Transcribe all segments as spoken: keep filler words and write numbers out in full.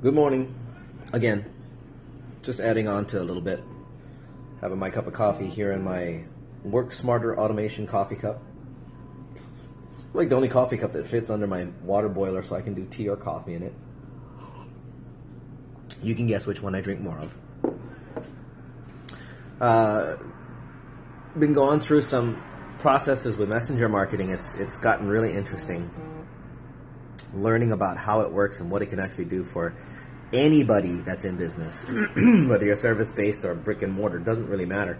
Good morning, again, just adding on to a little bit, having my cup of coffee here in my Work Smarter Automation coffee cup, like the only coffee cup that fits under my water boiler so I can do tea or coffee in it. You can guess which one I drink more of. Uh, been going through some processes with messenger marketing. It's, it's gotten really interesting. Learning about how it works and what it can actually do for anybody that's in business, whether you're service-based or brick and mortar, doesn't really matter.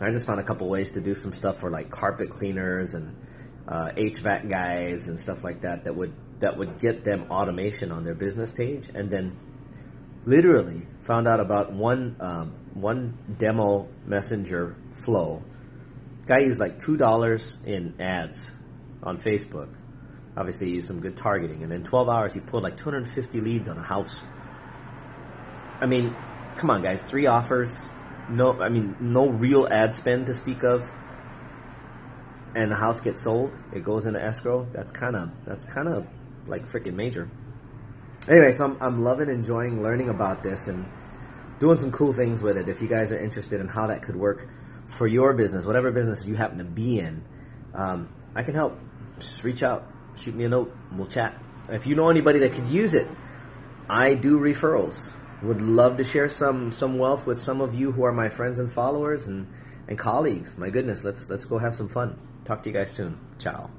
I just found a couple ways to do some stuff for like carpet cleaners and uh, H V A C guys and stuff like that that would that would get them automation on their business page. And then literally found out about one um, one demo messenger flow. Guy used like two dollars in ads on Facebook. Obviously, he used some good targeting. And in twelve hours, he pulled like two hundred fifty leads on a house. I mean, come on, guys. Three offers. No, I mean, no real ad spend to speak of. And the house gets sold. It goes into escrow. That's kind of that's kind of like freaking major. Anyway, so I'm, I'm loving, enjoying, learning about this and doing some cool things with it. If you guys are interested in how that could work for your business, whatever business you happen to be in, um, I can help. Just reach out. Shoot me a note, and we'll chat. If you know anybody that could use it, I do referrals. Would love to share some some wealth with some of you who are my friends and followers and, and colleagues. My goodness, let's let's go have some fun. Talk to you guys soon. Ciao.